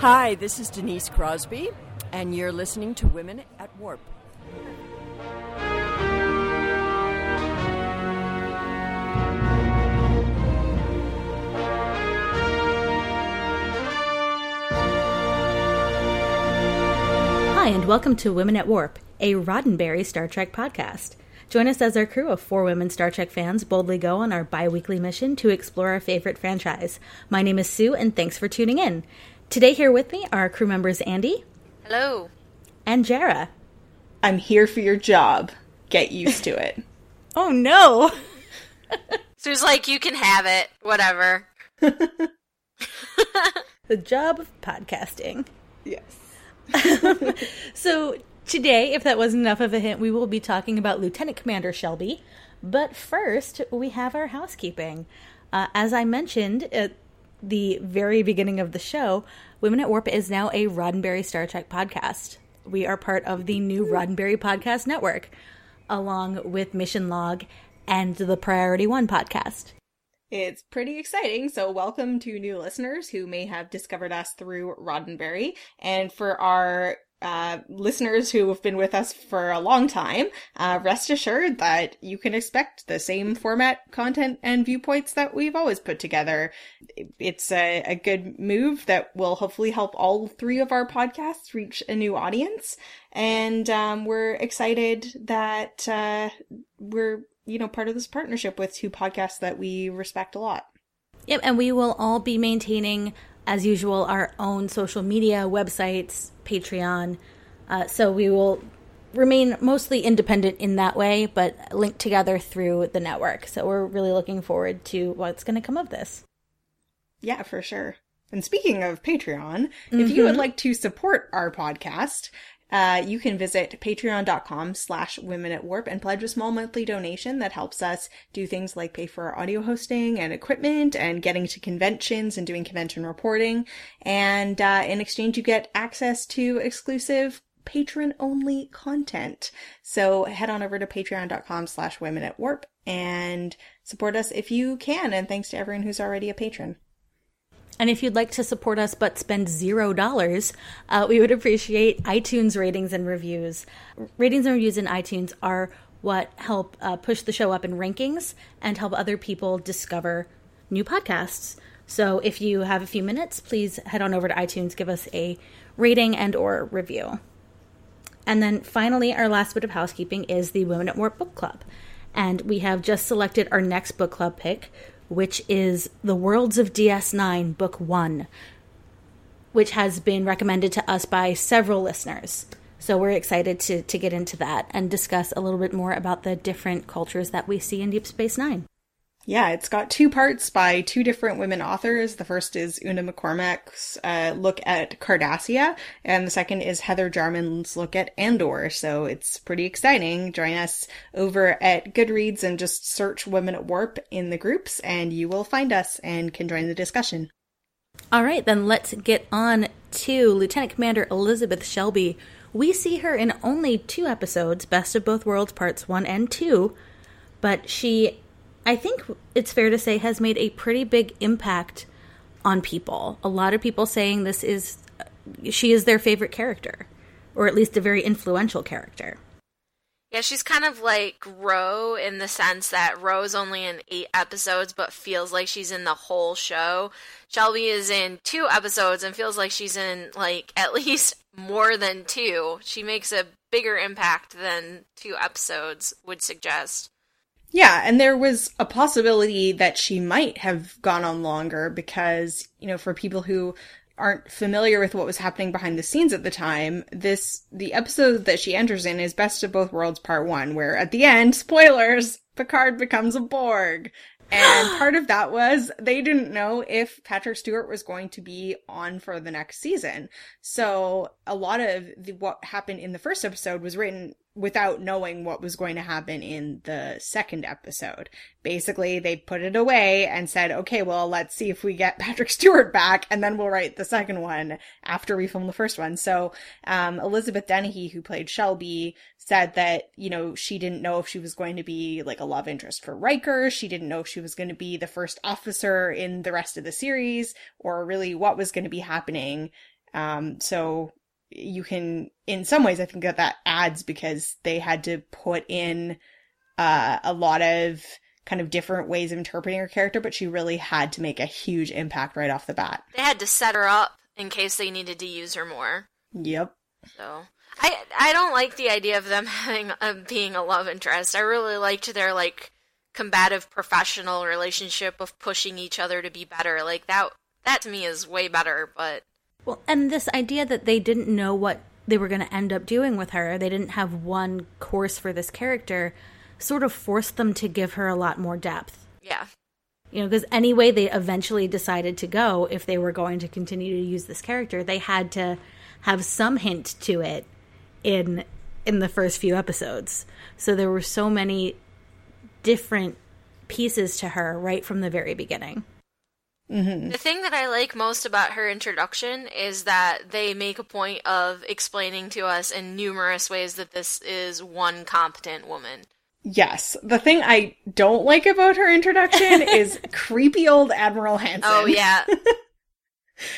Hi, this is Denise Crosby, and you're listening to Women at Warp. Hi, and welcome to Women at Warp, a Roddenberry Star Trek podcast. Join us as our crew of four women Star Trek fans boldly go on our bi-weekly mission to explore our favorite franchise. My name is Sue, and thanks for tuning in. Today here with me are crew members Andi. Hello. And Jarrah. I'm here for your job. Get used to it. Oh, no. Sue's like, you can have it. Whatever. The job of podcasting. Yes. So today, if that wasn't enough of a hint, we will be talking about Lieutenant Commander Shelby. But first, we have our housekeeping. As I mentioned at the very beginning of the show, Women at Warp is now a Roddenberry Star Trek podcast. We are part of the new Roddenberry Podcast Network, along with Mission Log and the Priority One podcast. It's pretty exciting, so welcome to new listeners who may have discovered us through Roddenberry. And for our listeners who have been with us for a long time, rest assured that you can expect the same format, content, and viewpoints that we've always put together. It's a good move that will hopefully help all three of our podcasts reach a new audience. And we're excited that we're part of this partnership with two podcasts that we respect a lot. Yep, and we will all be maintaining, as usual, our own social media, websites, Patreon. So we will remain mostly independent in that way, but linked together through the network. So we're really looking forward to what's going to come of this. Yeah, for sure. And speaking of Patreon, if you would like to support our podcast, you can visit patreon.com/womenatwarp and pledge a small monthly donation that helps us do things like pay for our audio hosting and equipment and getting to conventions and doing convention reporting. And in exchange, you get access to exclusive patron-only content. So head on over to patreon.com/womenatwarp and support us if you can. And thanks to everyone who's already a patron. And if you'd like to support us but spend $0, we would appreciate iTunes ratings and reviews. Ratings and reviews in iTunes are what help push the show up in rankings and help other people discover new podcasts. So if you have a few minutes, please head on over to iTunes, give us a rating and or review. And then finally, our last bit of housekeeping is the Women at Warp Book Club. And we have just selected our next book club pick, which is The Worlds of DS9, Book 1, which has been recommended to us by several listeners. So we're excited to get into that and discuss a little bit more about the different cultures that we see in Deep Space Nine. Yeah, it's got two parts by two different women authors. The first is Una McCormack's look at Cardassia, and the second is Heather Jarman's look at Andor. So it's pretty exciting. Join us over at Goodreads and just search Women at Warp in the groups, and you will find us and can join the discussion. All right, then let's get on to Lieutenant Commander Elizabeth Shelby. We see her in only two episodes, Best of Both Worlds, Parts 1 and 2, but she, I think it's fair to say, has made a pretty big impact on people. A lot of people saying she is their favorite character, or at least a very influential character. Yeah, she's kind of like Roe in the sense that Roe's only in 8 episodes, but feels like she's in the whole show. Shelby is in 2 episodes and feels like she's in like at least more than 2. She makes a bigger impact than 2 episodes would suggest. Yeah, and there was a possibility that she might have gone on longer because, for people who aren't familiar with what was happening behind the scenes at the time, the episode that she enters in is Best of Both Worlds Part 1, where at the end, spoilers, Picard becomes a Borg. And part of that was they didn't know if Patrick Stewart was going to be on for the next season. So a lot of what happened in the first episode was written without knowing what was going to happen in the second episode. Basically, they put it away and said, okay, well, let's see if we get Patrick Stewart back, and then we'll write the second one after we film the first one. So Elizabeth Dennehy, who played Shelby, said that, she didn't know if she was going to be like a love interest for Riker. She didn't know if she was going to be the first officer in the rest of the series or really what was going to be happening. So you can, in some ways, I think that adds, because they had to put in a lot of kind of different ways of interpreting her character, but she really had to make a huge impact right off the bat. They had to set her up in case they needed to use her more. Yep. So I don't like the idea of them having being a love interest. I really liked their, like, combative professional relationship of pushing each other to be better. Like, that to me is way better, but... Well, and this idea that they didn't know what they were going to end up doing with her, they didn't have one course for this character, sort of forced them to give her a lot more depth. Yeah. You know, because any way they eventually decided to go, if they were going to continue to use this character, they had to have some hint to it in the first few episodes. So there were so many different pieces to her right from the very beginning. Mm-hmm. The thing that I like most about her introduction is that they make a point of explaining to us in numerous ways that this is one competent woman. Yes. The thing I don't like about her introduction is creepy old Admiral Hanson. Oh, yeah.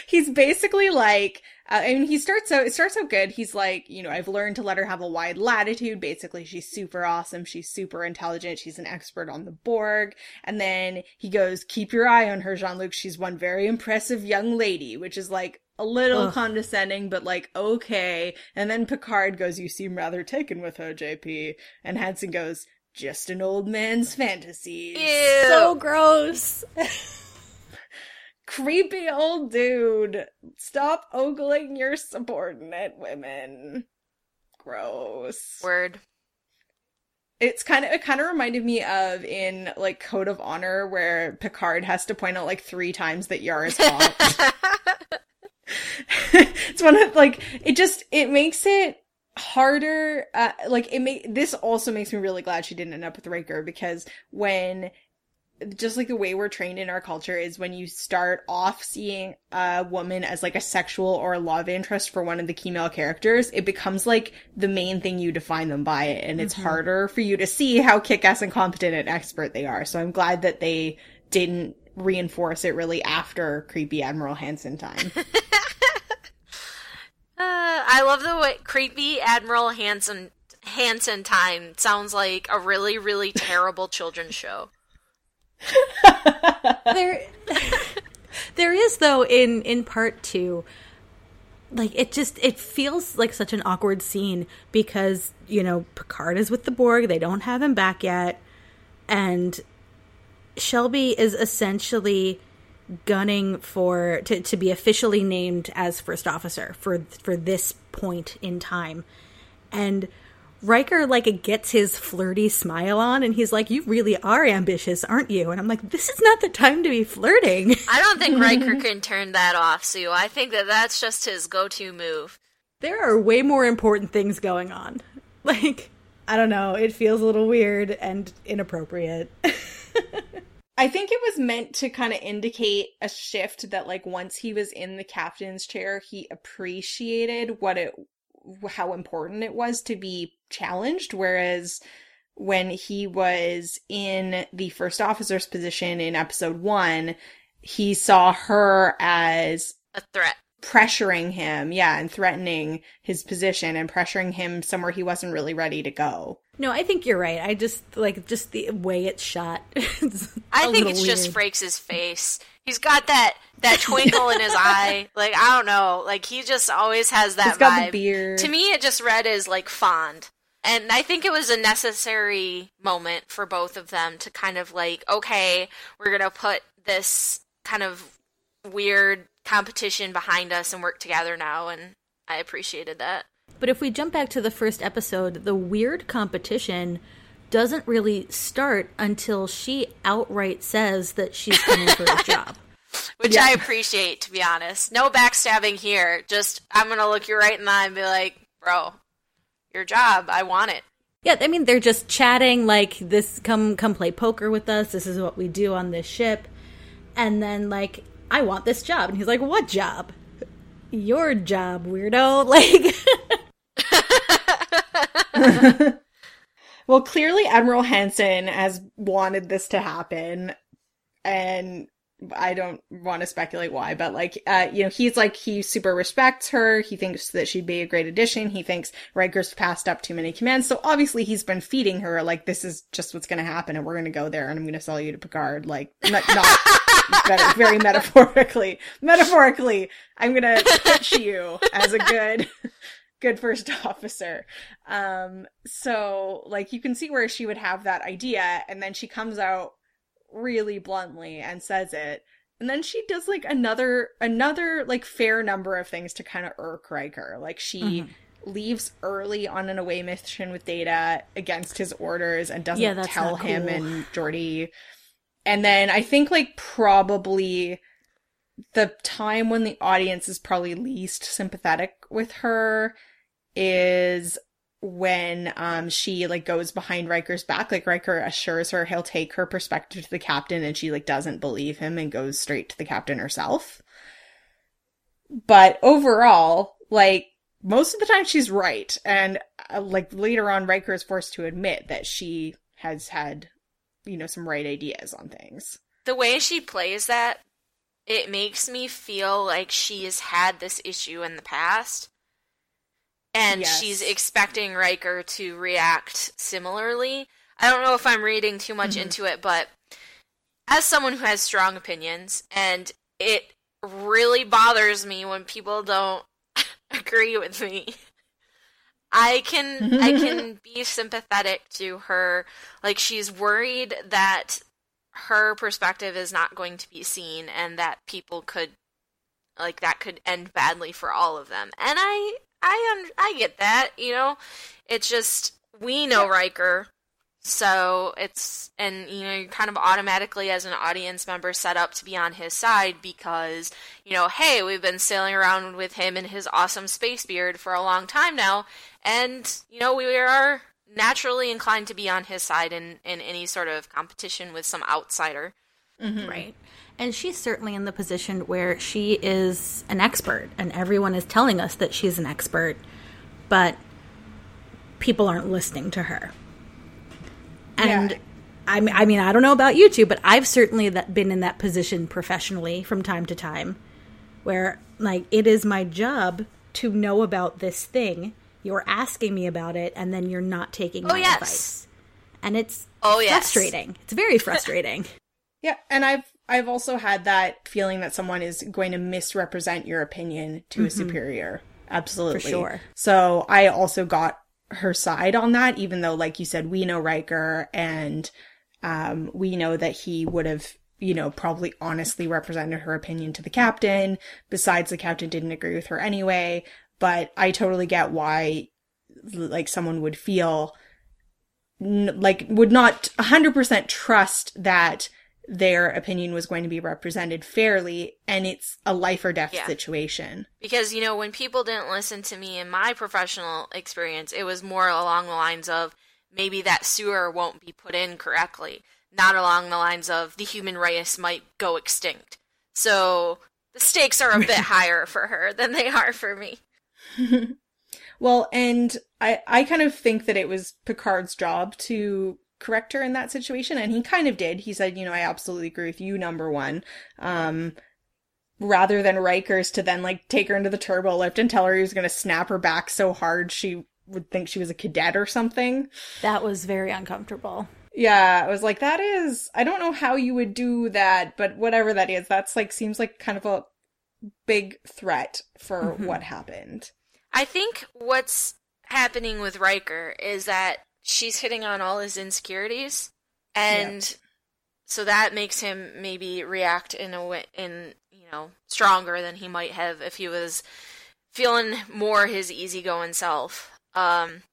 He's basically like, I mean, it starts out good. He's like, you know, I've learned to let her have a wide latitude. Basically, she's super awesome. She's super intelligent. She's an expert on the Borg. And then he goes, keep your eye on her, Jean-Luc. She's one very impressive young lady, which is like a little condescending, but like, okay. And then Picard goes, you seem rather taken with her, JP. And Hanson goes, just an old man's fantasy. Ew. So gross. Creepy old dude. Stop ogling your subordinate women. Gross. Word. It kind of reminded me of in, like, Code of Honor, where Picard has to point out, like, 3 times that Yara's hot. It's one of, like, it makes it harder. This also makes me really glad she didn't end up with Riker, because when... just like the way we're trained in our culture is when you start off seeing a woman as like a sexual or a love interest for one of the key male characters, it becomes like the main thing you define them by, and it's harder for you to see how kick-ass and competent and expert they are. So I'm glad that they didn't reinforce it really after creepy Admiral Hanson time. I love the way creepy Admiral Hanson time sounds like a really, really terrible children's show. There is, though, in part 2, like, it feels like such an awkward scene because, you know, Picard is with the Borg, they don't have him back yet, and Shelby is essentially gunning for to be officially named as first officer for this point in time, and Riker, like, gets his flirty smile on, and he's like, you really are ambitious, aren't you? And I'm like, this is not the time to be flirting. I don't think Riker can turn that off, Sue. I think that's just his go-to move. There are way more important things going on. Like, I don't know, it feels a little weird and inappropriate. I think it was meant to kind of indicate a shift that, like, once he was in the captain's chair, he appreciated how important it was to be challenged, whereas when he was in the first officer's position in episode 1, he saw her as a threat, pressuring him, and threatening his position and pressuring him somewhere he wasn't really ready to go. No, I think you're right. I just like the way it's shot. I think it's weird. Just Frakes' face. He's got that twinkle in his eye. Like, I don't know. Like, he just always has that vibe. Got the beard. To me, it just read as, like, fond. And I think it was a necessary moment for both of them to kind of, like, okay, we're going to put this kind of weird competition behind us and work together now. And I appreciated that. But if we jump back to the first episode, the weird competition doesn't really start until she outright says that she's coming for a job. Which I appreciate, to be honest. No backstabbing here. Just, I'm going to look you right in the eye and be like, bro, your job, I want it. Yeah, I mean, they're just chatting like, this, come play poker with us. This is what we do on this ship. And then, like, I want this job. And he's like, what job? Your job, weirdo. Like... Well, clearly Admiral Hanson has wanted this to happen, and I don't want to speculate why, but he's like, he super respects her. He thinks that she'd be a great addition. He thinks Riker's passed up too many commands. So obviously he's been feeding her, like, this is just what's going to happen. And we're going to go there and I'm going to sell you to Picard. Like, not better, very metaphorically, I'm going to pitch you as a good first officer. So like, you can see where she would have that idea. And then she comes out really bluntly and says it, and then she does like another like fair number of things to kind of irk Riker. Like, she leaves early on an away mission with Data against his orders and doesn't tell him cool. and Geordi. And then I think like probably the time when the audience is probably least sympathetic with her is when she like goes behind Riker's back. Like, Riker assures her he'll take her perspective to the captain, and she like doesn't believe him and goes straight to the captain herself. But overall, like, most of the time she's right, and like later on Riker is forced to admit that she has had, you know, some right ideas on things. The way she plays that, it makes me feel like she has had this issue in the past. And she's expecting Riker to react similarly. I don't know if I'm reading too much into it, but as someone who has strong opinions, and it really bothers me when people don't agree with me, I can be sympathetic to her. Like, she's worried that her perspective is not going to be seen, and that people could, like, that could end badly for all of them. And I get that, you know? It's just, we know Riker, so it's, and, you know, you're kind of automatically as an audience member set up to be on his side because, you know, hey, we've been sailing around with him and his awesome space beard for a long time now, and, you know, we are naturally inclined to be on his side in any sort of competition with some outsider. Mm-hmm. Right. And she's certainly in the position where she is an expert, and everyone is telling us that she's an expert, but people aren't listening to her. And I mean, I don't know about you two, but I've certainly been in that position professionally from time to time where, like, it is my job to know about this thing. You're asking me about it, and then you're not taking my advice. And it's frustrating. It's very frustrating. Yeah, and I've also had that feeling that someone is going to misrepresent your opinion to a superior. Absolutely. For sure. So I also got her side on that, even though, like you said, we know Riker, and we know that he would have, you know, probably honestly represented her opinion to the captain. Besides, the captain didn't agree with her anyway. But I totally get why, like, someone would feel, like, would not 100% trust that their opinion was going to be represented fairly, and it's a life or death situation. Because, you know, when people didn't listen to me in my professional experience, it was more along the lines of, maybe that sewer won't be put in correctly, not along the lines of, the human race might go extinct. So the stakes are a bit higher for her than they are for me. Well, and I kind of think that it was Picard's job to correct her in that situation, and he kind of did. He said, you know, I absolutely agree with you, number one, rather than Riker's to then, like, take her into the turbo lift and tell her he was going to snap her back so hard she would think she was a cadet or something. That was very uncomfortable. Yeah, I was like, that is, I don't know how you would do that, but whatever that is, that's, like, seems like kind of a big threat for what happened. I think what's happening with Riker is that she's hitting on all his insecurities, and so that makes him maybe react in a way, in, you know, stronger than he might have if he was feeling more his easygoing self. And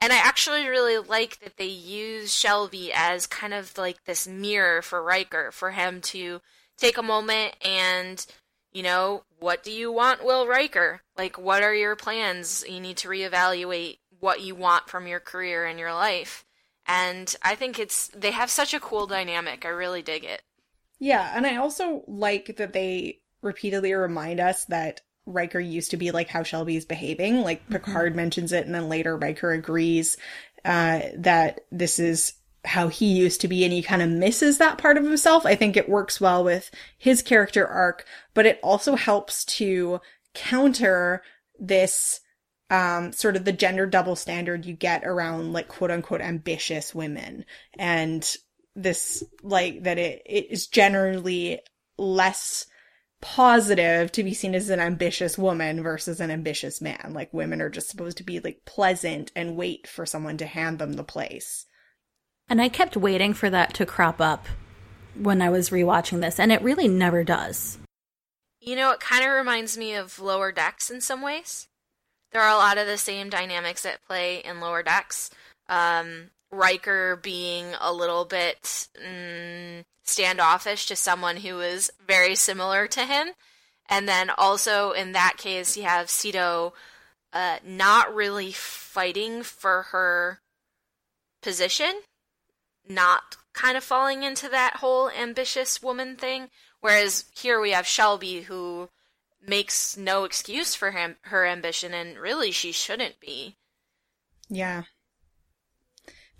I actually really like that they use Shelby as kind of like this mirror for Riker, for him to take a moment and, you know, what do you want, Wil Riker? Like, what are your plans? You need to reevaluate what you want from your career and your life. And I think they have such a cool dynamic. I really dig it. Yeah, and I also like that they repeatedly remind us that Riker used to be like how Shelby's behaving. Like, Picard mentions it, and then later Riker agrees that this is how he used to be, and he kind of misses that part of himself. I think it works well with his character arc, but it also helps to counter this sort of the gender double standard you get around, like, quote unquote ambitious women, and this, like, that it is generally less positive to be seen as an ambitious woman versus an ambitious man. Like, women are just supposed to be, like, pleasant and wait for someone to hand them the place. And I kept waiting for that to crop up when I was rewatching this, and it really never does. You know, it kind of reminds me of Lower Decks in some ways. There are a lot of the same dynamics at play in Lower Decks. Riker being a little bit standoffish to someone who is very similar to him. And then also in that case, you have Cedo not really fighting for her position, not kind of falling into that whole ambitious woman thing. Whereas here we have Shelby, who makes no excuse for her ambition, and really she shouldn't be. Yeah.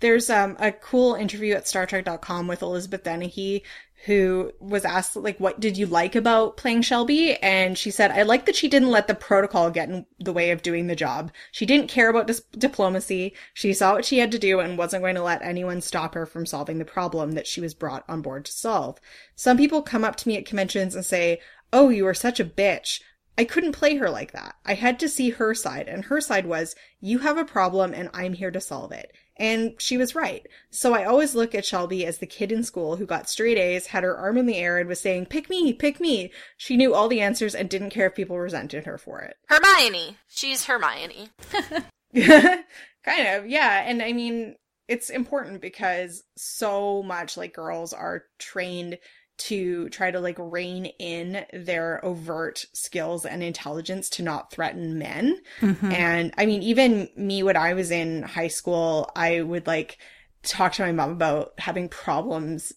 There's a cool interview at StarTrek.com with Elizabeth Dennehy, who was asked, like, what did you like about playing Shelby? And she said, I like that she didn't let the protocol get in the way of doing the job. She didn't care about diplomacy. She saw what she had to do and wasn't going to let anyone stop her from solving the problem that she was brought on board to solve. Some people come up to me at conventions and say, oh, you are such a bitch. I couldn't play her like that. I had to see her side, and her side was, you have a problem and I'm here to solve it. And she was right. So I always look at Shelby as the kid in school who got straight A's, had her arm in the air, and was saying, pick me, pick me. She knew all the answers and didn't care if people resented her for it. Hermione. She's Hermione. Kind of, yeah. And I mean, it's important because so much, like, girls are trained to try to, like, rein in their overt skills and intelligence to not threaten men. Mm-hmm. And I mean, even me, when I was in high school, I would, like, talk to my mom about having problems,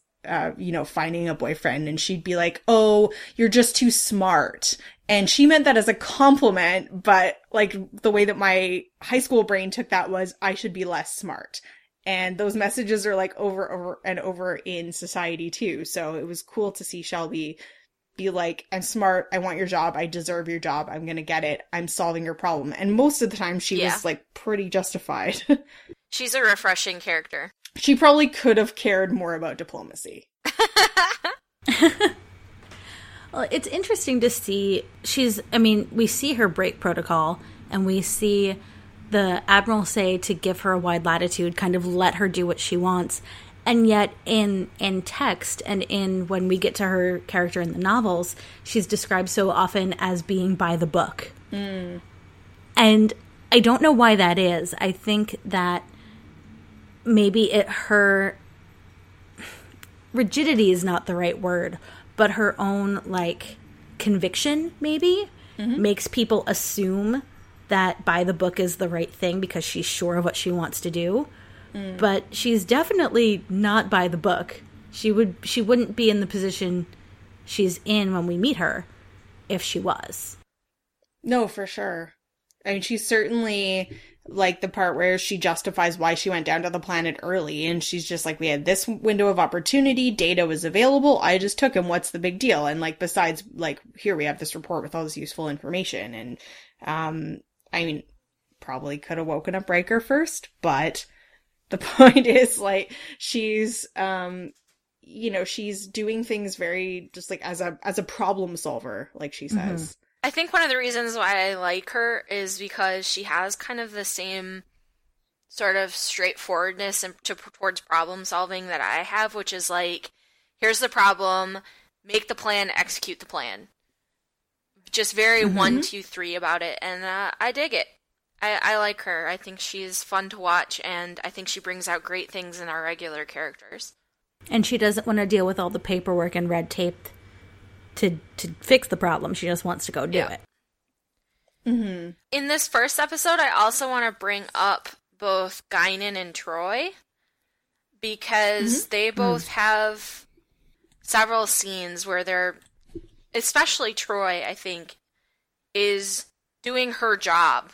you know, finding a boyfriend, and she'd be like, oh, you're just too smart. And she meant that as a compliment, but, like, the way that my high school brain took that was, I should be less smart. And those messages are, like, over and over in society, too. So it was cool to see Shelby be like, I'm smart, I want your job, I deserve your job, I'm gonna get it, I'm solving your problem. And most of the time, she was, like, pretty justified. She's a refreshing character. She probably could have cared more about diplomacy. Well, it's interesting to see, we see her break protocol, and we see the Admiral say to give her a wide latitude, kind of let her do what she wants. And yet in text and in when we get to her character in the novels, she's described so often as being by the book. Mm. And I don't know why that is. I think that maybe her rigidity is not the right word, but her own, like, conviction maybe makes people assume that by the book is the right thing because she's sure of what she wants to do. Mm. But she's definitely not by the book. She wouldn't be in the position she's in when we meet her if she was. No, for sure. I mean, she's certainly, like, the part where she justifies why she went down to the planet early, and she's just like, we had this window of opportunity, data was available, I just took him, what's the big deal? And, like, besides, like, here we have this report with all this useful information, and I mean, probably could have woken up Riker first, but the point is, like, she's, you know, she's doing things very, just, like, as a problem solver, like she says. Mm-hmm. I think one of the reasons why I like her is because she has kind of the same sort of straightforwardness towards problem solving that I have, which is, like, here's the problem, make the plan, execute the plan. Just very 1, 2, 3 about it, and I dig it. I like her. I think she's fun to watch, and I think she brings out great things in our regular characters. And she doesn't want to deal with all the paperwork and red tape to fix the problem. She just wants to go do it. Mm-hmm. In this first episode, I also want to bring up both Guinan and Troy, because they both have several scenes where they're, especially Troy, I think, is doing her job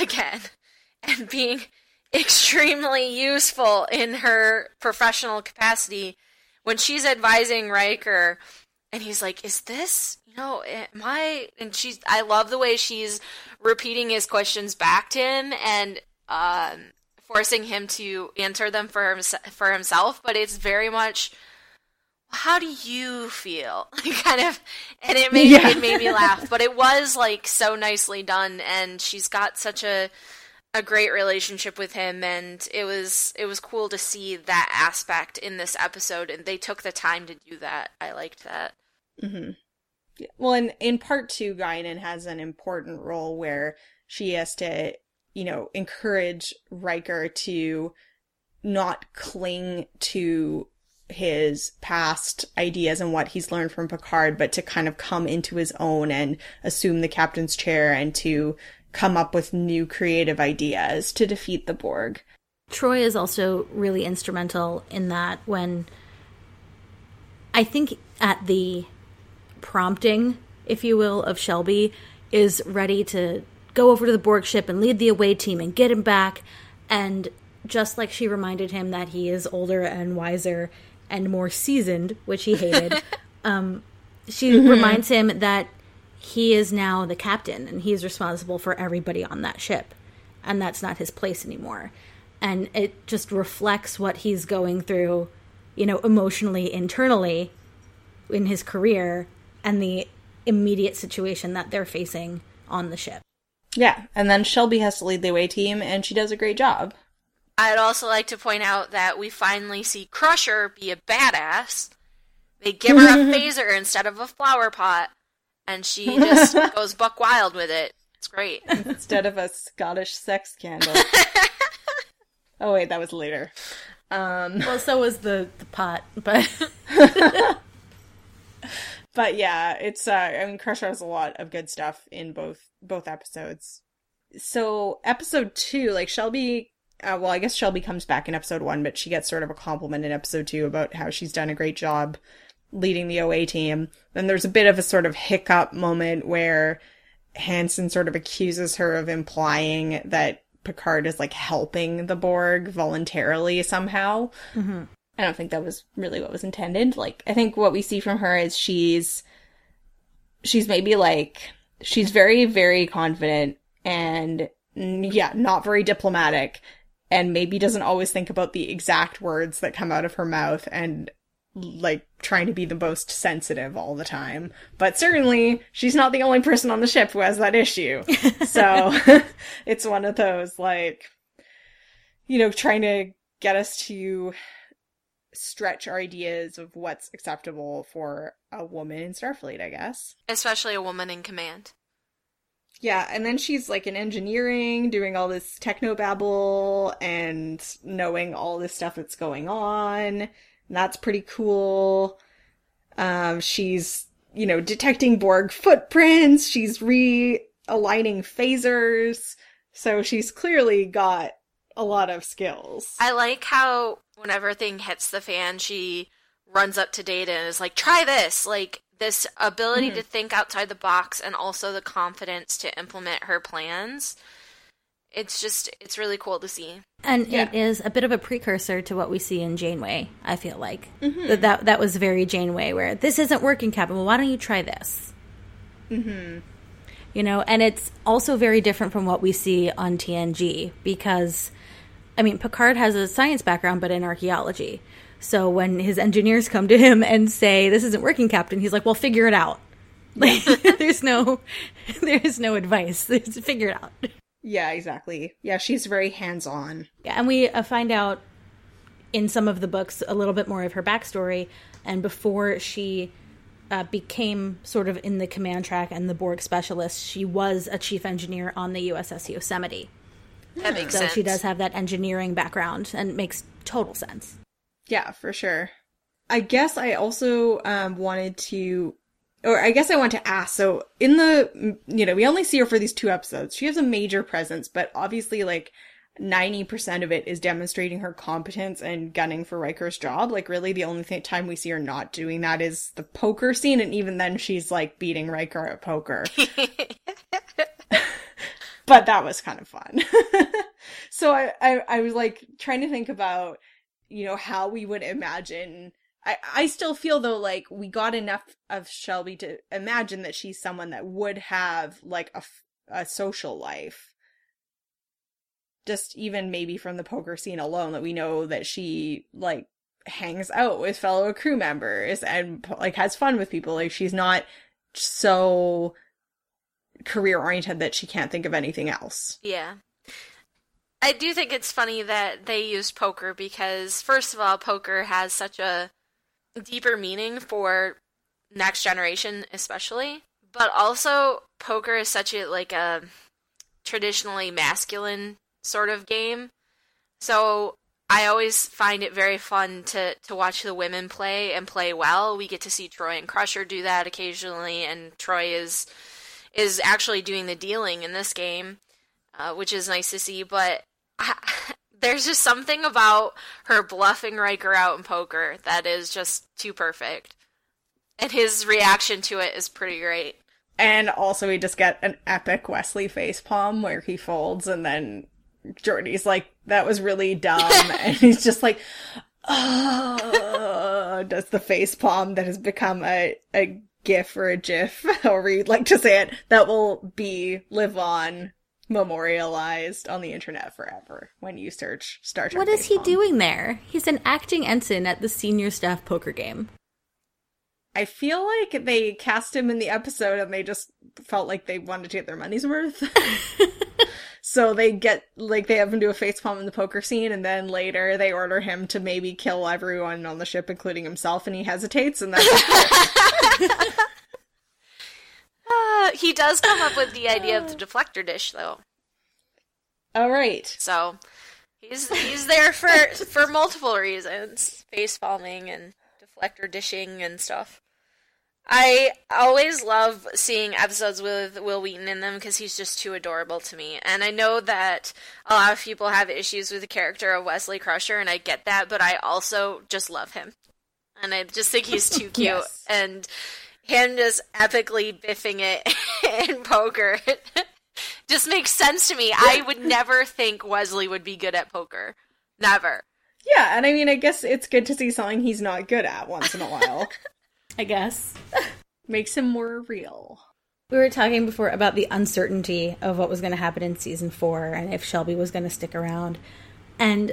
again and being extremely useful in her professional capacity when she's advising Riker, and he's like, is this, you know, am I, and she's, I love the way she's repeating his questions back to him and forcing him to answer them for himself, but it's very much, how do you feel? Kind of, and it made, yeah. It made me laugh, but it was like so nicely done, and she's got such a great relationship with him, and it was cool to see that aspect in this episode, and they took the time to do that. I liked that. Mm-hmm. Yeah. Well, and in part two, Guinan has an important role where she has to, you know, encourage Riker to not cling to his past ideas and what he's learned from Picard, but to kind of come into his own and assume the captain's chair and to come up with new creative ideas to defeat the Borg. Troy is also really instrumental in that, when I think at the prompting, if you will, of Shelby is ready to go over to the Borg ship and lead the away team and get him back. And just like she reminded him that he is older and wiser and more seasoned, which he hated, she mm-hmm. reminds him that he is now the captain and he's responsible for everybody on that ship, and that's not his place anymore. And it just reflects what he's going through, you know, emotionally, internally in his career, and the immediate situation that they're facing on the ship. Yeah, and then Shelby has to lead the away team, and she does a great job. I'd also like to point out that we finally see Crusher be a badass. They give her a phaser instead of a flower pot, and she just goes buck wild with it. It's great. Instead of a Scottish sex candle. Oh, wait, that was later. Well, so was the pot, but... But yeah, it's, I mean, Crusher has a lot of good stuff in both episodes. So, episode 2, like, Shelby... well, I guess Shelby comes back in episode 1, but she gets sort of a compliment in episode 2 about how she's done a great job leading the OA team. Then there's a bit of a sort of hiccup moment where Hanson sort of accuses her of implying that Picard is, like, helping the Borg voluntarily somehow. Mm-hmm. I don't think that was really what was intended. Like, I think what we see from her is she's maybe, like, she's very, very confident and, yeah, not very diplomatic, and maybe doesn't always think about the exact words that come out of her mouth, and, like, trying to be the most sensitive all the time. But certainly, she's not the only person on the ship who has that issue. So, it's one of those, like, you know, trying to get us to stretch our ideas of what's acceptable for a woman in Starfleet, I guess. Especially a woman in command. Yeah, and then she's, like, in engineering, doing all this technobabble and knowing all this stuff that's going on. And that's pretty cool. She's, you know, detecting Borg footprints. She's realigning phasers. So she's clearly got a lot of skills. I like how when everything hits the fan, she runs up to Data and is like, try this! Like, this ability mm-hmm. to think outside the box, and also the confidence to implement her plans. It's just, it's really cool to see. And yeah. It is a bit of a precursor to what we see in Janeway, I feel like. Mm-hmm. That was very Janeway, where this isn't working, Captain. Well, why don't you try this? Mm-hmm. You know, and it's also very different from what we see on TNG, because, I mean, Picard has a science background, but in archaeology. So when his engineers come to him and say, this isn't working, Captain, he's like, well, figure it out. Like, there is no advice. There's figure it out. Yeah, exactly. Yeah, she's very hands-on. Yeah, and we find out in some of the books a little bit more of her backstory. And before she became sort of in the command track and the Borg specialist, she was a chief engineer on the USS Yosemite. That makes sense. So she does have that engineering background, and it makes total sense. Yeah, for sure. I guess I also want to ask, so in the, you know, we only see her for these 2 episodes. She has a major presence, but obviously, like, 90% of it is demonstrating her competence and gunning for Riker's job. Like, really, the only time we see her not doing that is the poker scene, and even then she's, like, beating Riker at poker. But that was kind of fun. So I was like trying to think about, you know, how we would imagine. I still feel, though, like we got enough of Shelby to imagine that she's someone that would have, like, a social life. Just even maybe from the poker scene alone, that we know that she, like, hangs out with fellow crew members and, like, has fun with people. Like, she's not so career-oriented that she can't think of anything else. Yeah. I do think it's funny that they used poker because, first of all, poker has such a deeper meaning for Next Generation especially, but also poker is such a, like, a traditionally masculine sort of game, so I always find it very fun to watch the women play and play well. We get to see Troy and Crusher do that occasionally, and Troy is actually doing the dealing in this game, which is nice to see, but there's just something about her bluffing Riker out in poker that is just too perfect. And his reaction to it is pretty great. And also we just get an epic Wesley facepalm where he folds, and then Jordy's like, that was really dumb. And he's just like, oh, does the facepalm that has become a gif or a gif, however you'd like to say it, that will live on, memorialized on the internet forever when you search Star Trek. What is he doing there? He's an acting ensign at the senior staff poker game. I feel like they cast him in the episode and they just felt like they wanted to get their money's worth. So they have him do a facepalm in the poker scene, and then later they order him to maybe kill everyone on the ship, including himself, and he hesitates, and that's it. He does come up with the idea of the deflector dish, though. All right. So he's there for multiple reasons. Face palming and deflector dishing and stuff. I always love seeing episodes with Wil Wheaton in them because he's just too adorable to me. And I know that a lot of people have issues with the character of Wesley Crusher, and I get that, but I also just love him. And I just think he's too cute. Yes. And him just epically biffing it in poker just makes sense to me. I would never think Wesley would be good at poker. Never. Yeah, and I mean, I guess it's good to see something he's not good at once in a while. I guess. Makes him more real. We were talking before about the uncertainty of what was going to happen in Season 4 and if Shelby was going to stick around. And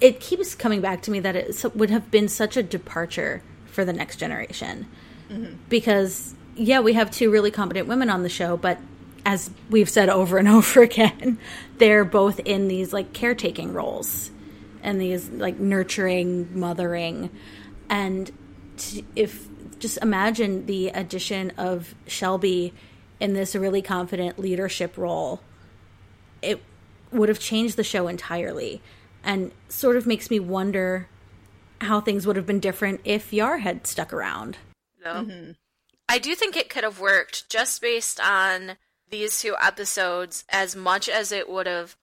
it keeps coming back to me that it would have been such a departure for the Next Generation. Mm-hmm. Because, yeah, we have two really competent women on the show, but as we've said over and over again, they're both in these, like, caretaking roles and these, like, nurturing, mothering. And just imagine the addition of Shelby in this really confident leadership role. It would have changed the show entirely, and sort of makes me wonder how things would have been different if Yar had stuck around. Mm-hmm. I do think it could have worked just based on these two episodes as much as it would have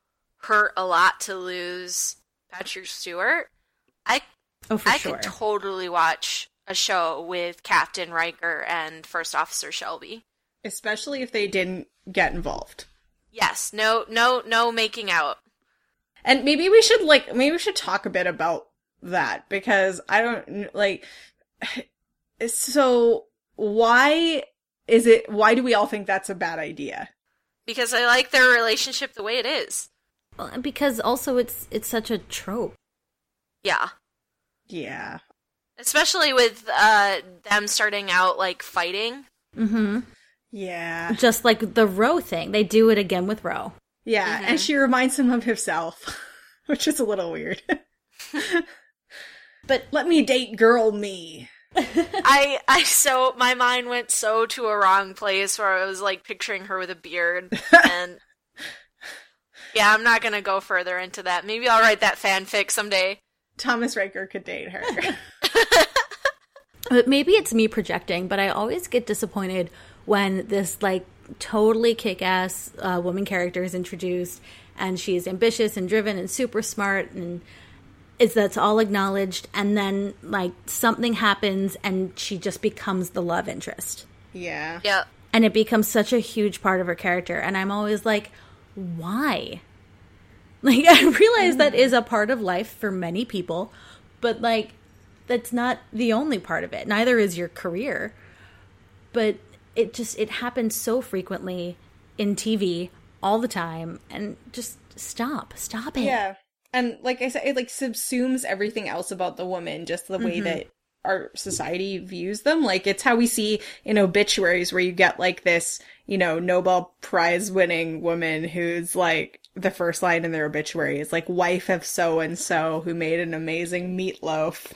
hurt a lot to lose Patrick Stewart. I could totally watch a show with Captain Riker and First Officer Shelby. Especially if they didn't get involved. Yes, no making out. And maybe we should, talk a bit about that, because I don't, like... So why do we all think that's a bad idea? Because I like their relationship the way it is. Well, because also it's such a trope. Yeah. Yeah. Especially with them starting out, like, fighting. Mm-hmm. Yeah. Just like the Roe thing. They do it again with Roe. Yeah, mm-hmm. And she reminds him of himself, which is a little weird. But let me date girl me. So my mind went to a wrong place where I was, like, picturing her with a beard, and yeah, I'm not gonna go further into that. Maybe I'll write that fanfic someday. Thomas Riker could date her. But maybe it's me projecting, but I always get disappointed when this, like, totally kick-ass woman character is introduced, and she's ambitious and driven and super smart, and that's all acknowledged, and then, like, something happens and she just becomes the love interest. Yeah. Yeah. And it becomes such a huge part of her character, and I'm always like, why? Like, I realize that is a part of life for many people, but, like, that's not the only part of it. Neither is your career. But it just, it happens so frequently in TV all the time, and just stop it. Yeah. And like I said, it like subsumes everything else about the woman, just the way that our society views them. Like, it's how we see in obituaries where you get like this, you know, Nobel Prize winning woman who's like, the first line in their obituary is like, wife of so-and-so who made an amazing meatloaf.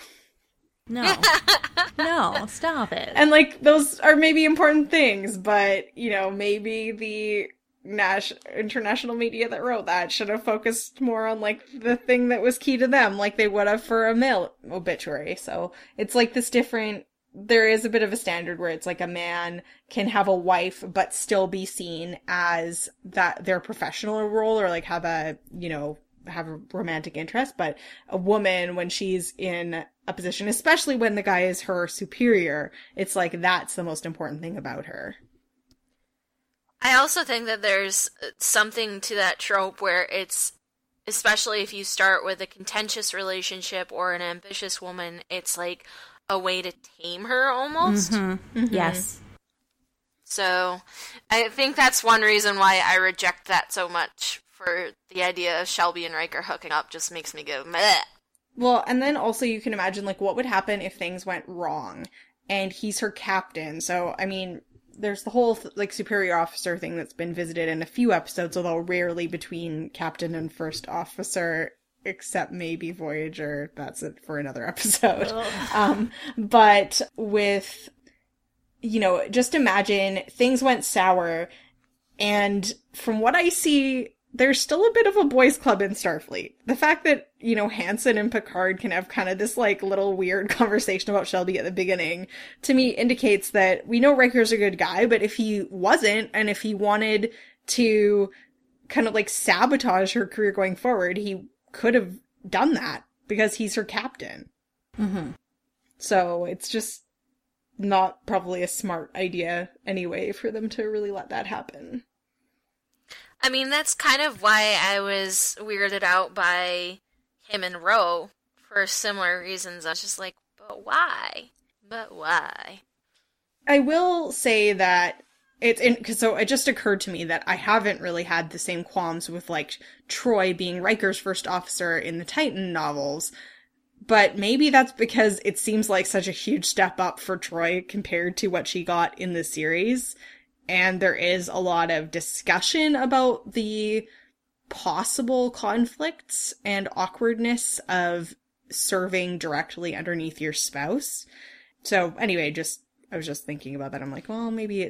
No. No, stop it. And like, those are maybe important things, but, you know, maybe the international media that wrote that should have focused more on like the thing that was key to them, like they would have for a male obituary. So it's like this different, there is a bit of a standard where it's like a man can have a wife but still be seen as that their professional role, or like have a, you know, have a romantic interest. But a woman, when she's in a position, especially when the guy is her superior, it's like that's the most important thing about her. I also think that there's something to that trope where it's, especially if you start with a contentious relationship or an ambitious woman, it's like a way to tame her almost. Mm-hmm. Mm-hmm. Yes. So I think that's one reason why I reject that so much, for the idea of Shelby and Riker hooking up just makes me go, meh. Well, and then also you can imagine like what would happen if things went wrong, and he's her captain. So, I mean, there's the whole, like, superior officer thing that's been visited in a few episodes, although rarely between captain and first officer, except maybe Voyager. That's it for another episode. But with, you know, just imagine things went sour, and from what I see, there's still a bit of a boys' club in Starfleet. The fact that, you know, Hanson and Picard can have kind of this, like, little weird conversation about Shelby at the beginning, to me, indicates that we know Riker's a good guy, but if he wasn't, and if he wanted to kind of, like, sabotage her career going forward, he could have done that, because he's her captain. Mm-hmm. So it's just not probably a smart idea anyway for them to really let that happen. I mean, that's kind of why I was weirded out by him and Roe, for similar reasons. I was just like, but why? But why? I will say that it's in, cause so it just occurred to me that I haven't really had the same qualms with like Troy being Riker's first officer in the Titan novels, but maybe that's because it seems like such a huge step up for Troy compared to what she got in the series. And there is a lot of discussion about the possible conflicts and awkwardness of serving directly underneath your spouse. So anyway, I was just thinking about that. I'm like, well, maybe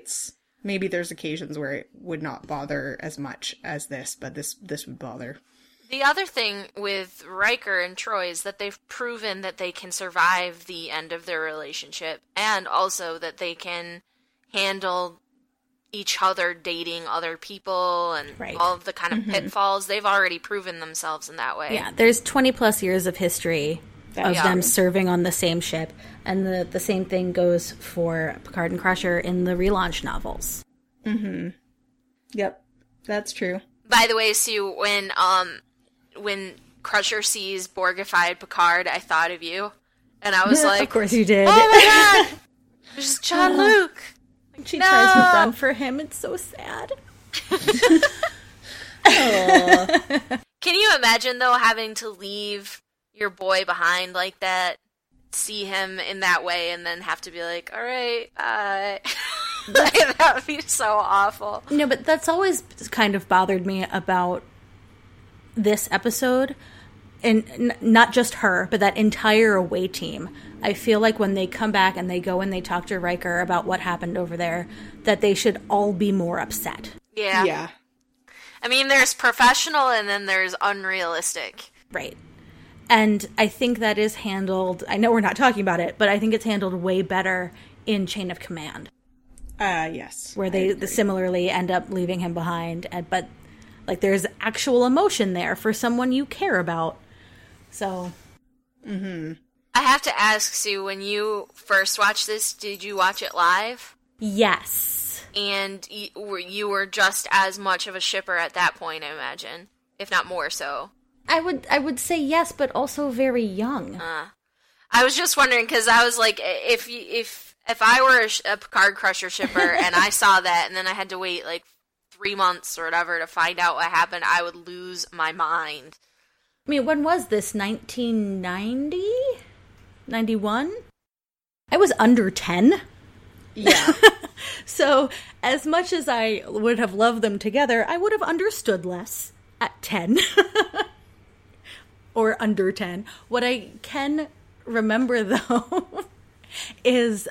there's occasions where it would not bother as much as this, but this would bother. The other thing with Riker and Troy is that they've proven that they can survive the end of their relationship, and also that they can handle each other dating other people and all of the kind of pitfalls. They've already proven themselves in that way. Yeah, there's 20 plus years of history of them serving on the same ship, and the same thing goes for Picard and Crusher in the relaunch novels. Mm-hmm. Yep, that's true. By the way, Sue, when Crusher sees Borgified Picard, I thought of you, and I was like, of course you did. Oh my god, there's John Luke. She tries to run for him. It's so sad. Can you imagine, though, having to leave your boy behind like that, see him in that way, and then have to be like, all right, like, that would be so awful. No, but that's always kind of bothered me about this episode, and not just her, but that entire away team. I feel like when they come back and they go and they talk to Riker about what happened over there, that they should all be more upset. Yeah. I mean, there's professional and then there's unrealistic. Right. And I think that is handled, I know we're not talking about it, but I think it's handled way better in Chain of Command. Yes. Where they similarly end up leaving him behind, but like there's actual emotion there for someone you care about. So. Mm-hmm. I have to ask, Sue, when you first watched this, did you watch it live? Yes. And you were just as much of a shipper at that point, I imagine, if not more so. I would say yes, but also very young. I was just wondering, because I was like, if I were a Picard Crusher shipper and I saw that, and then I had to wait like 3 months or whatever to find out what happened, I would lose my mind. I mean, when was this? 1990? 91? I was under 10. Yeah. So, as much as I would have loved them together, I would have understood less at 10. Or under 10. What I can remember, though, is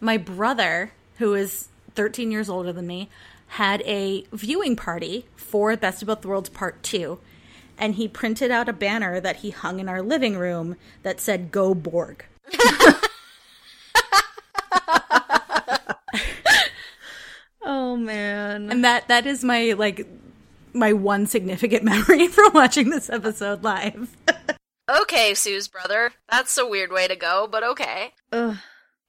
my brother, who is 13 years older than me, had a viewing party for Best of Both Worlds Part 2, and he printed out a banner that he hung in our living room that said, "Go Borg." Oh, man. And that is my, my one significant memory from watching this episode live. Okay, Sue's brother. That's a weird way to go, but okay. Ugh.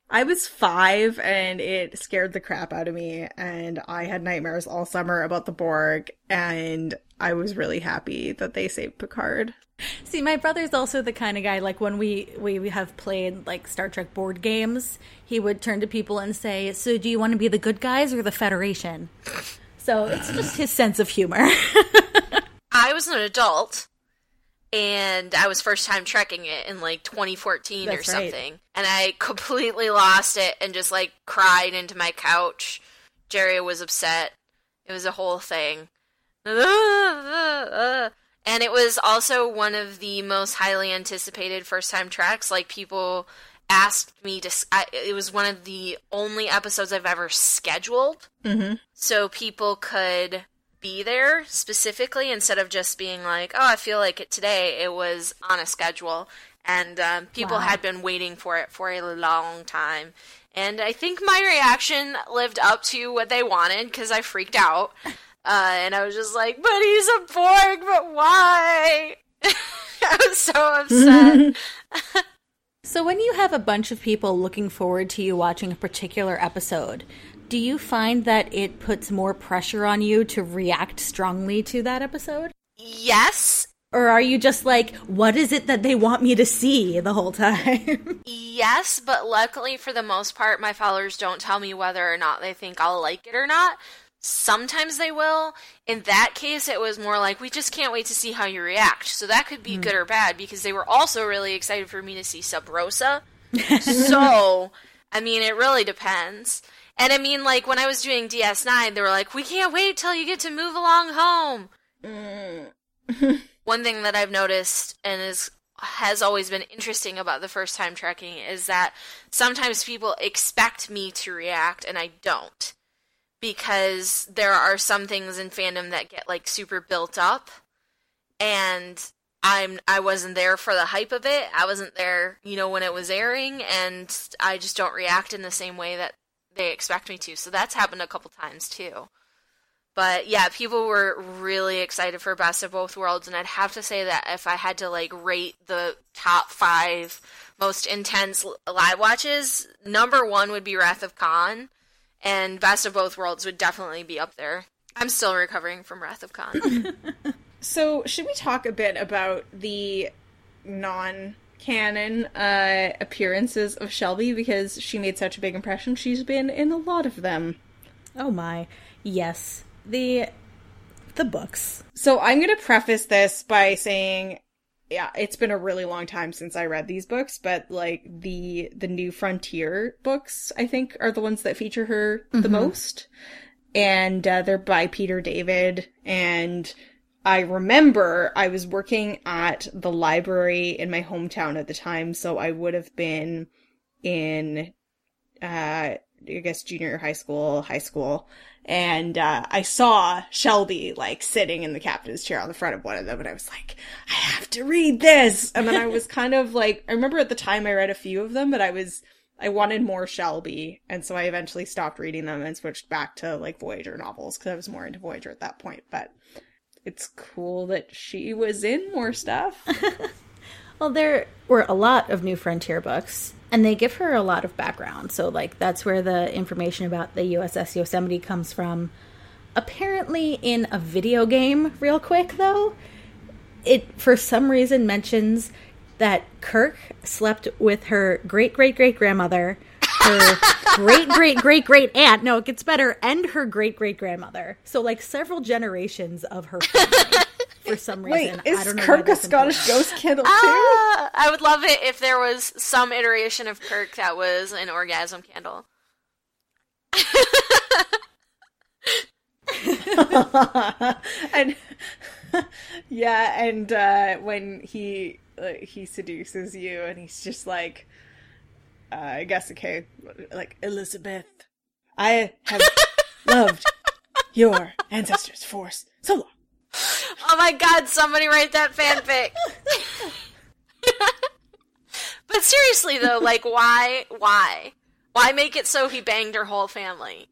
I was 5, and it scared the crap out of me, and I had nightmares all summer about the Borg, and I was really happy that they saved Picard. See, my brother's also the kind of guy, like, when we have played, like, Star Trek board games, he would turn to people and say, "So do you want to be the good guys or the Federation?" So it's just his sense of humor. I was an adult. And I was first time trekking it in, 2014 That's or something. Right. And I completely lost it and just, cried into my couch. Jerry was upset. It was a whole thing. And it was also one of the most highly anticipated first-time treks. People asked me to... it was one of the only episodes I've ever scheduled. Mm-hmm. So people could... be there specifically, instead of just being I feel like it today. It was on a schedule, and people wow. had been waiting for it for a long time, and I think my reaction lived up to what they wanted, because I freaked out, and I was just like, but he's a Borg, but why? I was so upset. So when you have a bunch of people looking forward to you watching a particular episode, do you find that it puts more pressure on you to react strongly to that episode? Yes. Or are you just like, what is it that they want me to see the whole time? Yes, but luckily for the most part, my followers don't tell me whether or not they think I'll like it or not. Sometimes they will. In that case, it was more like, we just can't wait to see how you react. So that could be good or bad, because they were also really excited for me to see Sub Rosa. So, I mean, it really depends. And I mean, when I was doing DS9, they were like, we can't wait till you get to move along home. Mm. One thing that I've noticed, and has always been interesting about the first time trekking, is that sometimes people expect me to react, and I don't. Because there are some things in fandom that get, super built up. And I wasn't there for the hype of it. I wasn't there, when it was airing. And I just don't react in the same way that they expect me to. So that's happened a couple times too. But yeah, people were really excited for Best of Both Worlds, and I'd have to say that if I had to rate the top 5 most intense live watches, number 1 would be Wrath of Khan, and Best of Both Worlds would definitely be up there. I'm still recovering from Wrath of Khan. So should we talk a bit about the non-canon appearances of Shelby, because she made such a big impression? She's been in a lot of them. Oh my. Yes. The books. So I'm going to preface this by saying, yeah, it's been a really long time since I read these books, but the New Frontier books, I think, are the ones that feature her the most. And they're by Peter David, and I remember I was working at the library in my hometown at the time, so I would have been in, junior high school, and I saw Shelby, sitting in the captain's chair on the front of one of them, and I was like, I have to read this! And then I was kind of I remember at the time I read a few of them, but I wanted more Shelby, and so I eventually stopped reading them and switched back to, Voyager novels, because I was more into Voyager at that point, but... it's cool that she was in more stuff. Well, there were a lot of New Frontier books, and they give her a lot of background. So, that's where the information about the USS Yosemite comes from. Apparently in a video game, real quick, though, it for some reason mentions that Kirk slept with her great-great-great-grandmother, her great-great-great-great-aunt, no, it gets better, and her great-great-grandmother. So, like, several generations of her family. For some reason. Wait, is I don't know Kirk a Scottish ghost candle too? I would love it if there was some iteration of Kirk that was an orgasm candle. And yeah, and when he seduces you, and he's just like, I guess okay, like Elizabeth, I have loved your ancestors' force so long. Oh my god, somebody write that fanfic. But seriously though, like why make it so he banged her whole family?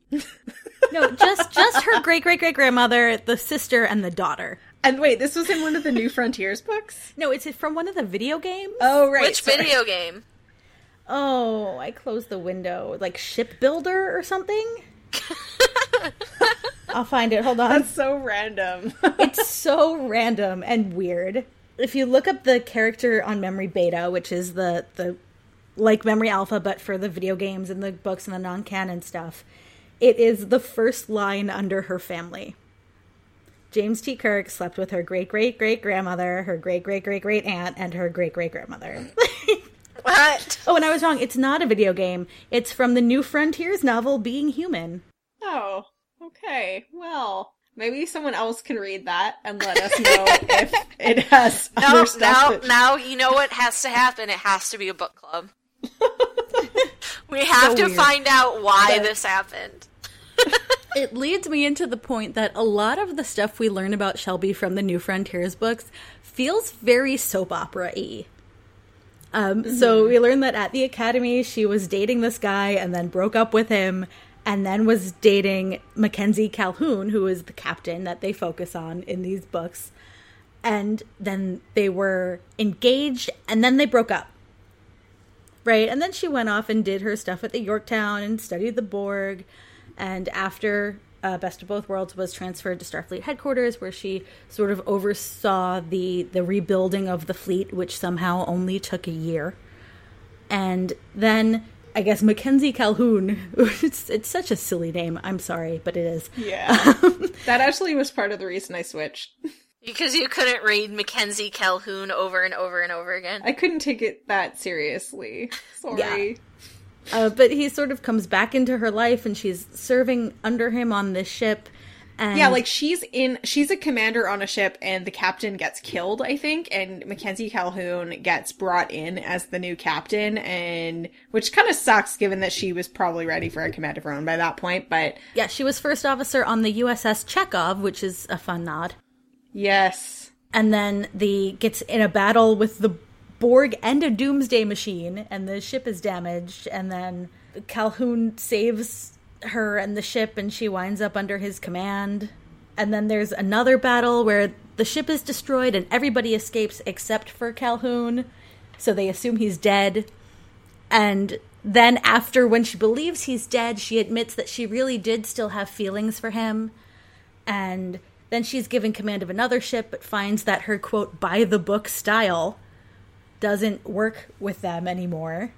No, just her great-great-great-grandmother, the sister, and the daughter. And wait, this was in one of the New Frontiers books? No, it's from one of the video games. Oh, right. Which sorry. Video game? Oh, I closed the window. Like Shipbuilder or something? I'll find it. Hold on. That's so random. It's so random and weird. If you look up the character on Memory Beta, which is the like Memory Alpha, but for the video games and the books and the non-canon stuff, it is the first line under her family. James T. Kirk slept with her great-great-great-grandmother, her great-great-great-great-aunt, and her great-great-grandmother. What? Oh, and I was wrong. It's not a video game. It's from the New Frontiers novel, Being Human. Oh, okay. Well, maybe someone else can read that and let us know if it has other stuff. Now you know what has to happen. It has to be a book club. We have to find out why this happened. It leads me into the point that a lot of the stuff we learn about Shelby from the New Frontiers books feels very soap opera-y. So we learned that at the academy, she was dating this guy and then broke up with him and then was dating Mackenzie Calhoun, who is the captain that they focus on in these books. And then they were engaged and then they broke up. Right. And then she went off and did her stuff at the Yorktown and studied the Borg. And after Best of Both Worlds was transferred to Starfleet headquarters, where she sort of oversaw the rebuilding of the fleet, which somehow only took a year. And then I guess Mackenzie Calhoun, it's such a silly name. I'm sorry, but it is. Yeah. That actually was part of the reason I switched. Because you couldn't read Mackenzie Calhoun over and over and over again. I couldn't take it that seriously. Sorry. Yeah. But he sort of comes back into her life, and she's serving under him on this ship. And yeah, like she's a commander on a ship, and the captain gets killed, I think, and Mackenzie Calhoun gets brought in as the new captain, and which kind of sucks, given that she was probably ready for a command of her own by that point. But yeah, she was first officer on the USS Chekhov, which is a fun nod. Yes, and then gets in a battle with the Borg and a doomsday machine, and the ship is damaged, and then Calhoun saves her and the ship, and she winds up under his command. And then there's another battle where the ship is destroyed and everybody escapes except for Calhoun, so they assume he's dead. And then after, when she believes he's dead, she admits that she really did still have feelings for him. And then she's given command of another ship, but finds that her, quote, by-the-book style doesn't work with them anymore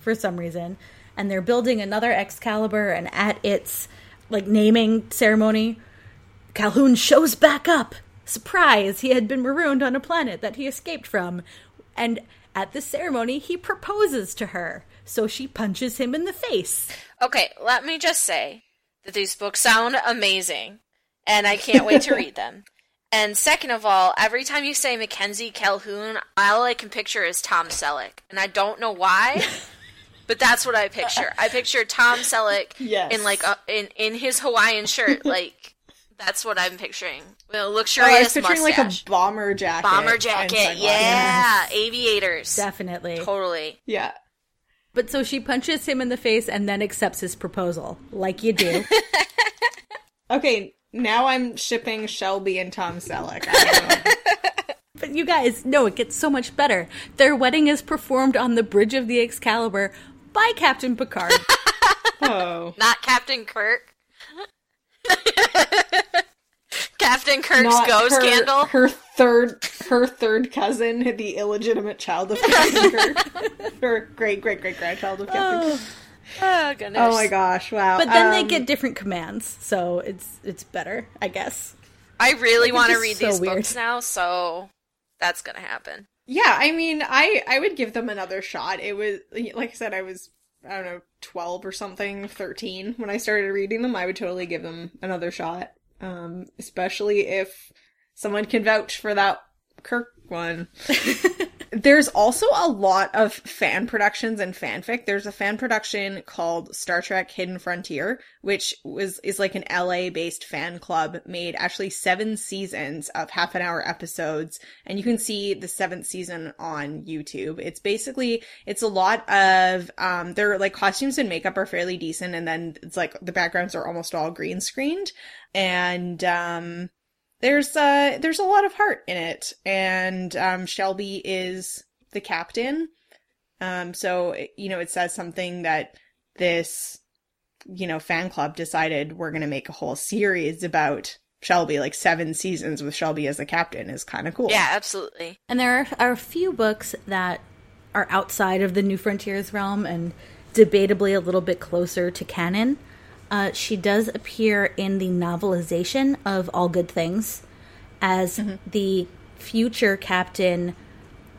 for some reason, and they're building another Excalibur, and at its like naming ceremony, Calhoun shows back up. Surprise! He had been marooned on a planet that he escaped from, and at this ceremony he proposes to her, so she punches him in the face. Okay, let me just say that these books sound amazing, and I can't wait to read them. And second of all, every time you say Mackenzie Calhoun, all I can picture is Tom Selleck. And I don't know why, but that's what I picture. I picture Tom Selleck in like in his Hawaiian shirt. Like, that's what I'm picturing. With a luxurious mustache. I was picturing like a bomber jacket. Bomber jacket, yeah. Aviators. Definitely. Totally. Yeah. But so she punches him in the face and then accepts his proposal, like you do. Okay. Now I'm shipping Shelby and Tom Selleck. But you guys, no, it gets so much better. Their wedding is performed on the bridge of the Excalibur by Captain Picard. Oh. Not Captain Kirk. Captain Kirk's ghost candle. Her third her third cousin, the illegitimate child of Captain Kirk, or great-great-great-grandchild of Captain Kirk. Oh, goodness. Oh, my gosh, wow. But then they get different commands, so it's better, I guess. I really want to read these books now, so that's going to happen. Yeah, I mean, I would give them another shot. It was, like I said, I was, I don't know, 12 or something, 13 when I started reading them. I would totally give them another shot, especially if someone can vouch for that Kirk one. There's also a lot of fan productions and fanfic. There's a fan production called Star Trek Hidden Frontier, which is like an LA-based fan club, made actually 7 seasons of half-an-hour episodes, and you can see the 7th season on YouTube. It's basically, it's a lot of, their, like, costumes and makeup are fairly decent, and then it's, like, the backgrounds are almost all green-screened, and, there's a lot of heart in it, and Shelby is the captain. So, you know, it says something that this, you know, fan club decided we're going to make a whole series about Shelby, like 7 seasons with Shelby as the captain is kind of cool. Yeah, absolutely. And there are a few books that are outside of the New Frontiers realm and debatably a little bit closer to canon. She does appear in the novelization of All Good Things as the future captain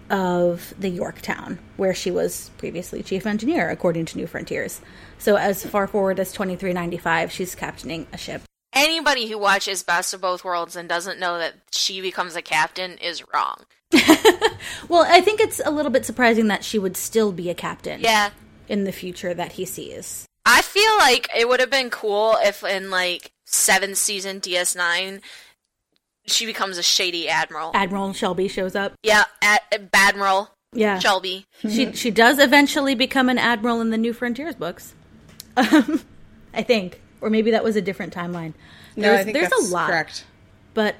of the Yorktown, where she was previously chief engineer, according to New Frontiers. So as far forward as 2395, she's captaining a ship. Anybody who watches Best of Both Worlds and doesn't know that she becomes a captain is wrong. Well, I think it's a little bit surprising that she would still be a captain in the future that he sees. I feel like it would have been cool if in, like, 7th season DS9, she becomes a shady admiral. Admiral Shelby shows up. Yeah, Badmiral Shelby. She does eventually become an admiral in the New Frontiers books, I think. Or maybe that was a different timeline. No, I think there's that's a lot. Correct. But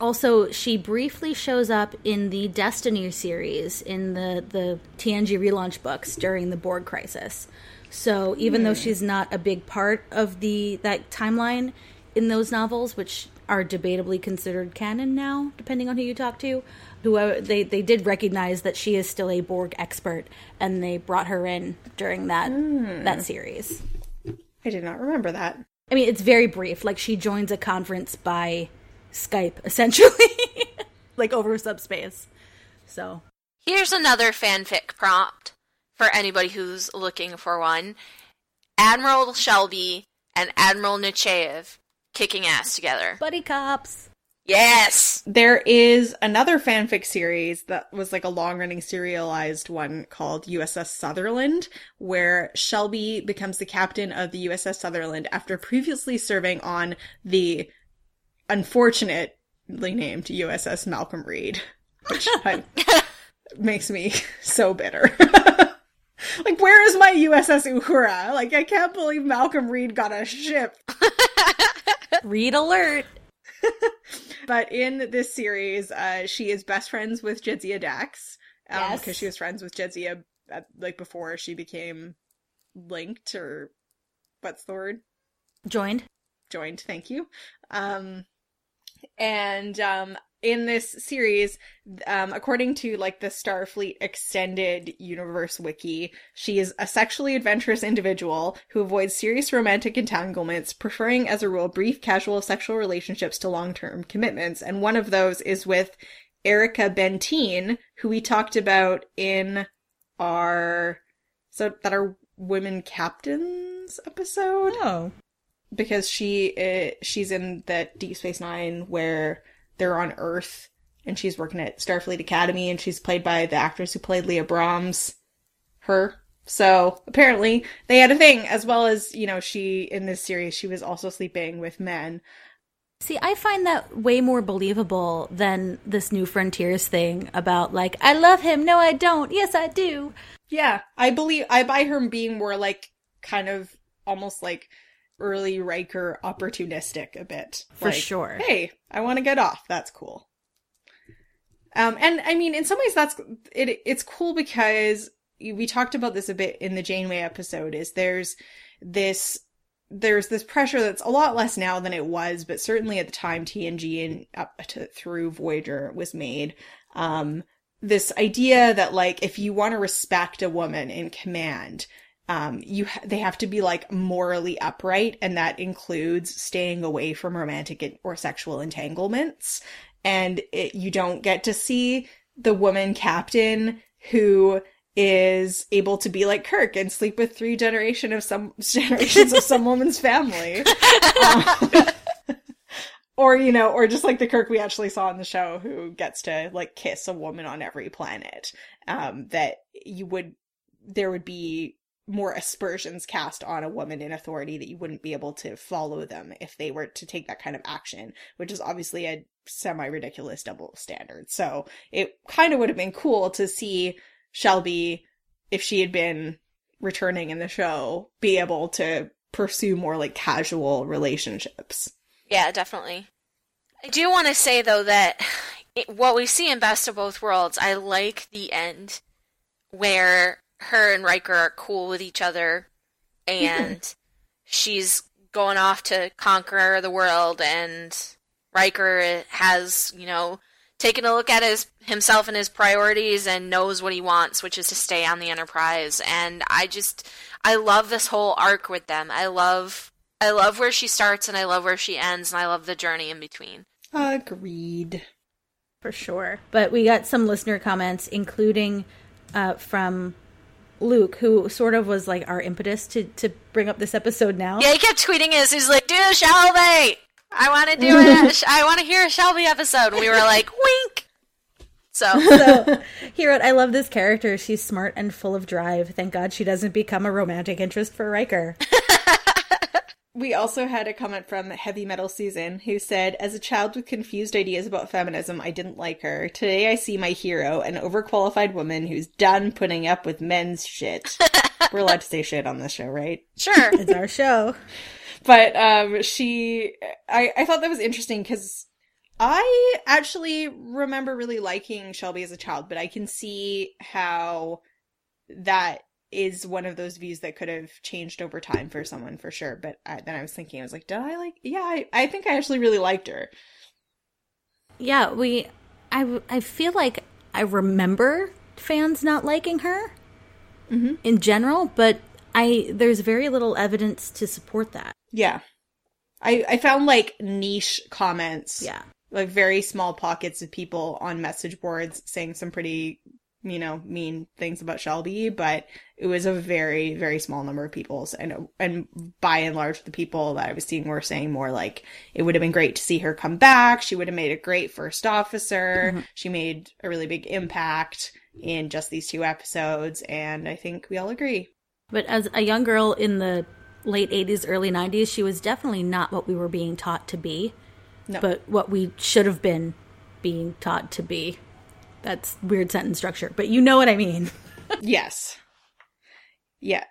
also, she briefly shows up in the Destiny series, in the TNG relaunch books during the Borg crisis. So even though she's not a big part of that timeline in those novels, which are debatably considered canon now, depending on who you talk to, they did recognize that she is still a Borg expert, and they brought her in during that series. I did not remember that. I mean, it's very brief. Like, she joins a conference by Skype, essentially, like over subspace. So here's another fanfic prompt. For anybody who's looking for one, Admiral Shelby and Admiral Nechayev kicking ass together. Buddy cops. Yes! There is another fanfic series that was like a long-running serialized one called USS Sutherland, where Shelby becomes the captain of the USS Sutherland after previously serving on the unfortunately named USS Malcolm Reed. Which makes me so bitter. Like, where is my USS Uhura? Like, I can't believe Malcolm Reed got a ship. Reed alert. But in this series, she is best friends with Jadzia Dax. Yes. Because she was friends with Jadzia, like, before she became linked, or what's the word? Joined, thank you. In this series, according to, like, the Starfleet Extended Universe Wiki, she is a sexually adventurous individual who avoids serious romantic entanglements, preferring, as a rule, brief, casual sexual relationships to long-term commitments. And one of those is with Erica Benteen, who we talked about in our Women Captains episode. Oh. Because she's in that Deep Space Nine where they're on Earth, and she's working at Starfleet Academy, and she's played by the actress who played Leah Brahms, her. So, apparently, they had a thing, as well as, you know, in this series, she was also sleeping with men. See, I find that way more believable than this New Frontiers thing about, like, I love him, no I don't, yes I do. Yeah, I buy her being more, like, kind of, almost like, early Riker opportunistic a bit. For sure. Hey, I want to get off. That's cool. And I mean, in some ways that's, it's cool because we talked about this a bit in the Janeway episode, is there's this there's this pressure that's a lot less now than it was, but certainly at the time TNG and up to through Voyager was made, this idea that, like, if you want to respect a woman in command, they have to be, like, morally upright, and that includes staying away from romantic or sexual entanglements. And you don't get to see the woman captain who is able to be like Kirk and sleep with three generations of some woman's family. Or just like the Kirk we actually saw in the show who gets to, like, kiss a woman on every planet. There would be more aspersions cast on a woman in authority that you wouldn't be able to follow them if they were to take that kind of action, which is obviously a semi-ridiculous double standard. So it kind of would have been cool to see Shelby, if she had been returning in the show, be able to pursue more, like, casual relationships. Yeah, definitely. I do want to say, though, that what we see in Best of Both Worlds, I like the end where her and Riker are cool with each other, and she's going off to conquer the world, and Riker has, taken a look at himself and his priorities and knows what he wants, which is to stay on the Enterprise. And I love this whole arc with them. I love where she starts and I love where she ends, and I love the journey in between. Agreed. For sure. But we got some listener comments, including from Luke, who sort of was like our impetus to bring up this episode now. Yeah, he kept tweeting us. He's like, "Do Shelby! I want to do it. I want to hear a Shelby episode." And we were like, wink. So he wrote, "I love this character. She's smart and full of drive. Thank God she doesn't become a romantic interest for Riker." We also had a comment from Heavy Metal Susan, who said, "As a child with confused ideas about feminism, I didn't like her. Today I see my hero, an overqualified woman who's done putting up with men's shit." We're allowed to say shit on this show, right? Sure. It's our show. But I thought that was interesting because I actually remember really liking Shelby as a child, but I can see how that is one of those views that could have changed over time for someone, for sure. But then I was thinking, I was like, I think I actually really liked her. Yeah, I feel like I remember fans not liking her in general, but there's very little evidence to support that. Yeah. I found, like, niche comments. Yeah. Like, very small pockets of people on message boards saying some pretty, mean things about Shelby, but it was a very, very small number of people. And by and large, the people that I was seeing were saying more like, it would have been great to see her come back. She would have made a great first officer. Mm-hmm. She made a really big impact in just these two episodes. And I think we all agree. But as a young girl in the late 80s, early 90s, she was definitely not what we were being taught to be, but what we should have been being taught to be. That's weird sentence structure, but you know what I mean. Yes. Yeah.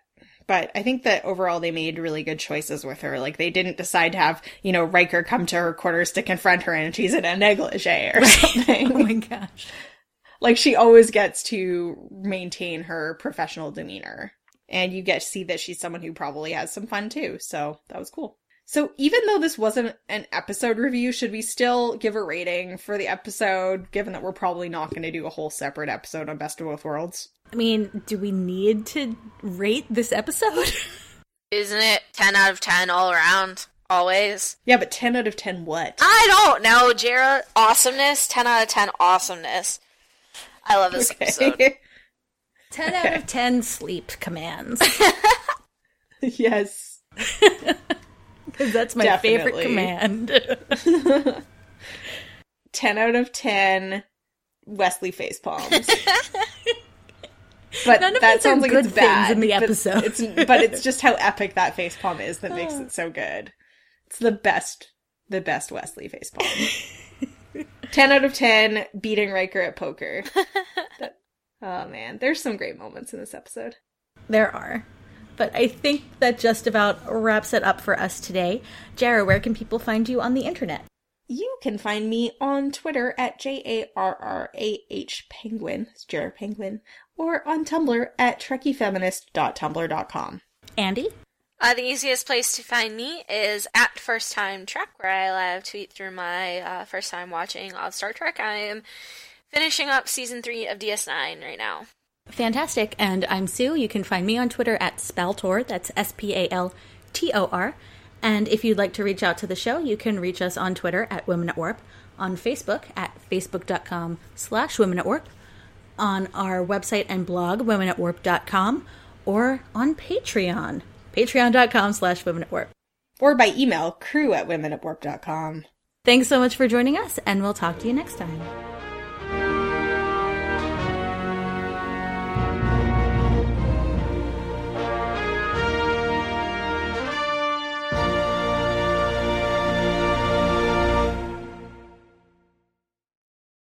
But I think that overall they made really good choices with her. Like, they didn't decide to have, Riker come to her quarters to confront her and she's in a negligee or something. Oh my gosh. Like, she always gets to maintain her professional demeanor. And you get to see that she's someone who probably has some fun, too. So that was cool. So even though this wasn't an episode review, should we still give a rating for the episode, given that we're probably not going to do a whole separate episode on Best of Both Worlds? I mean, do we need to rate this episode? Isn't it 10 out of 10 all around? Always? Yeah, but 10 out of 10 what? I don't know, Jarrah. Awesomeness. 10 out of 10 awesomeness. I love this episode. 10 out of 10 sleep commands. Yes. Because that's my favorite command. 10 out of 10 Wesley face palms. But that sounds like it's bad in the episode. But it's just how epic that face palm is that makes it so good. It's the best Wesley face palm. 10 out of 10 beating Riker at poker. Oh, man. There's some great moments in this episode. There are. But I think that just about wraps it up for us today. Jarrah, where can people find you on the internet? You can find me on Twitter at JARRAH Penguin. It's Jarrah Penguin. Or on Tumblr at trekkiefeminist.tumblr.com. Andi? The easiest place to find me is at First Time Trek, where I live tweet through my first time watching of Star Trek. I am finishing up Season 3 of DS9 right now. Fantastic. And I'm Sue. You can find me on Twitter at Spaltor. That's S-P-A-L-T-O-R. And if you'd like to reach out to the show, you can reach us on Twitter at Women at Warp, on Facebook at facebook.com/Women at Warp, on our website and blog, womenatwarp.com, or on Patreon, patreon.com/Women at Warp. Or by email, crew@womenatwarp.com. Thanks so much for joining us, and we'll talk to you next time.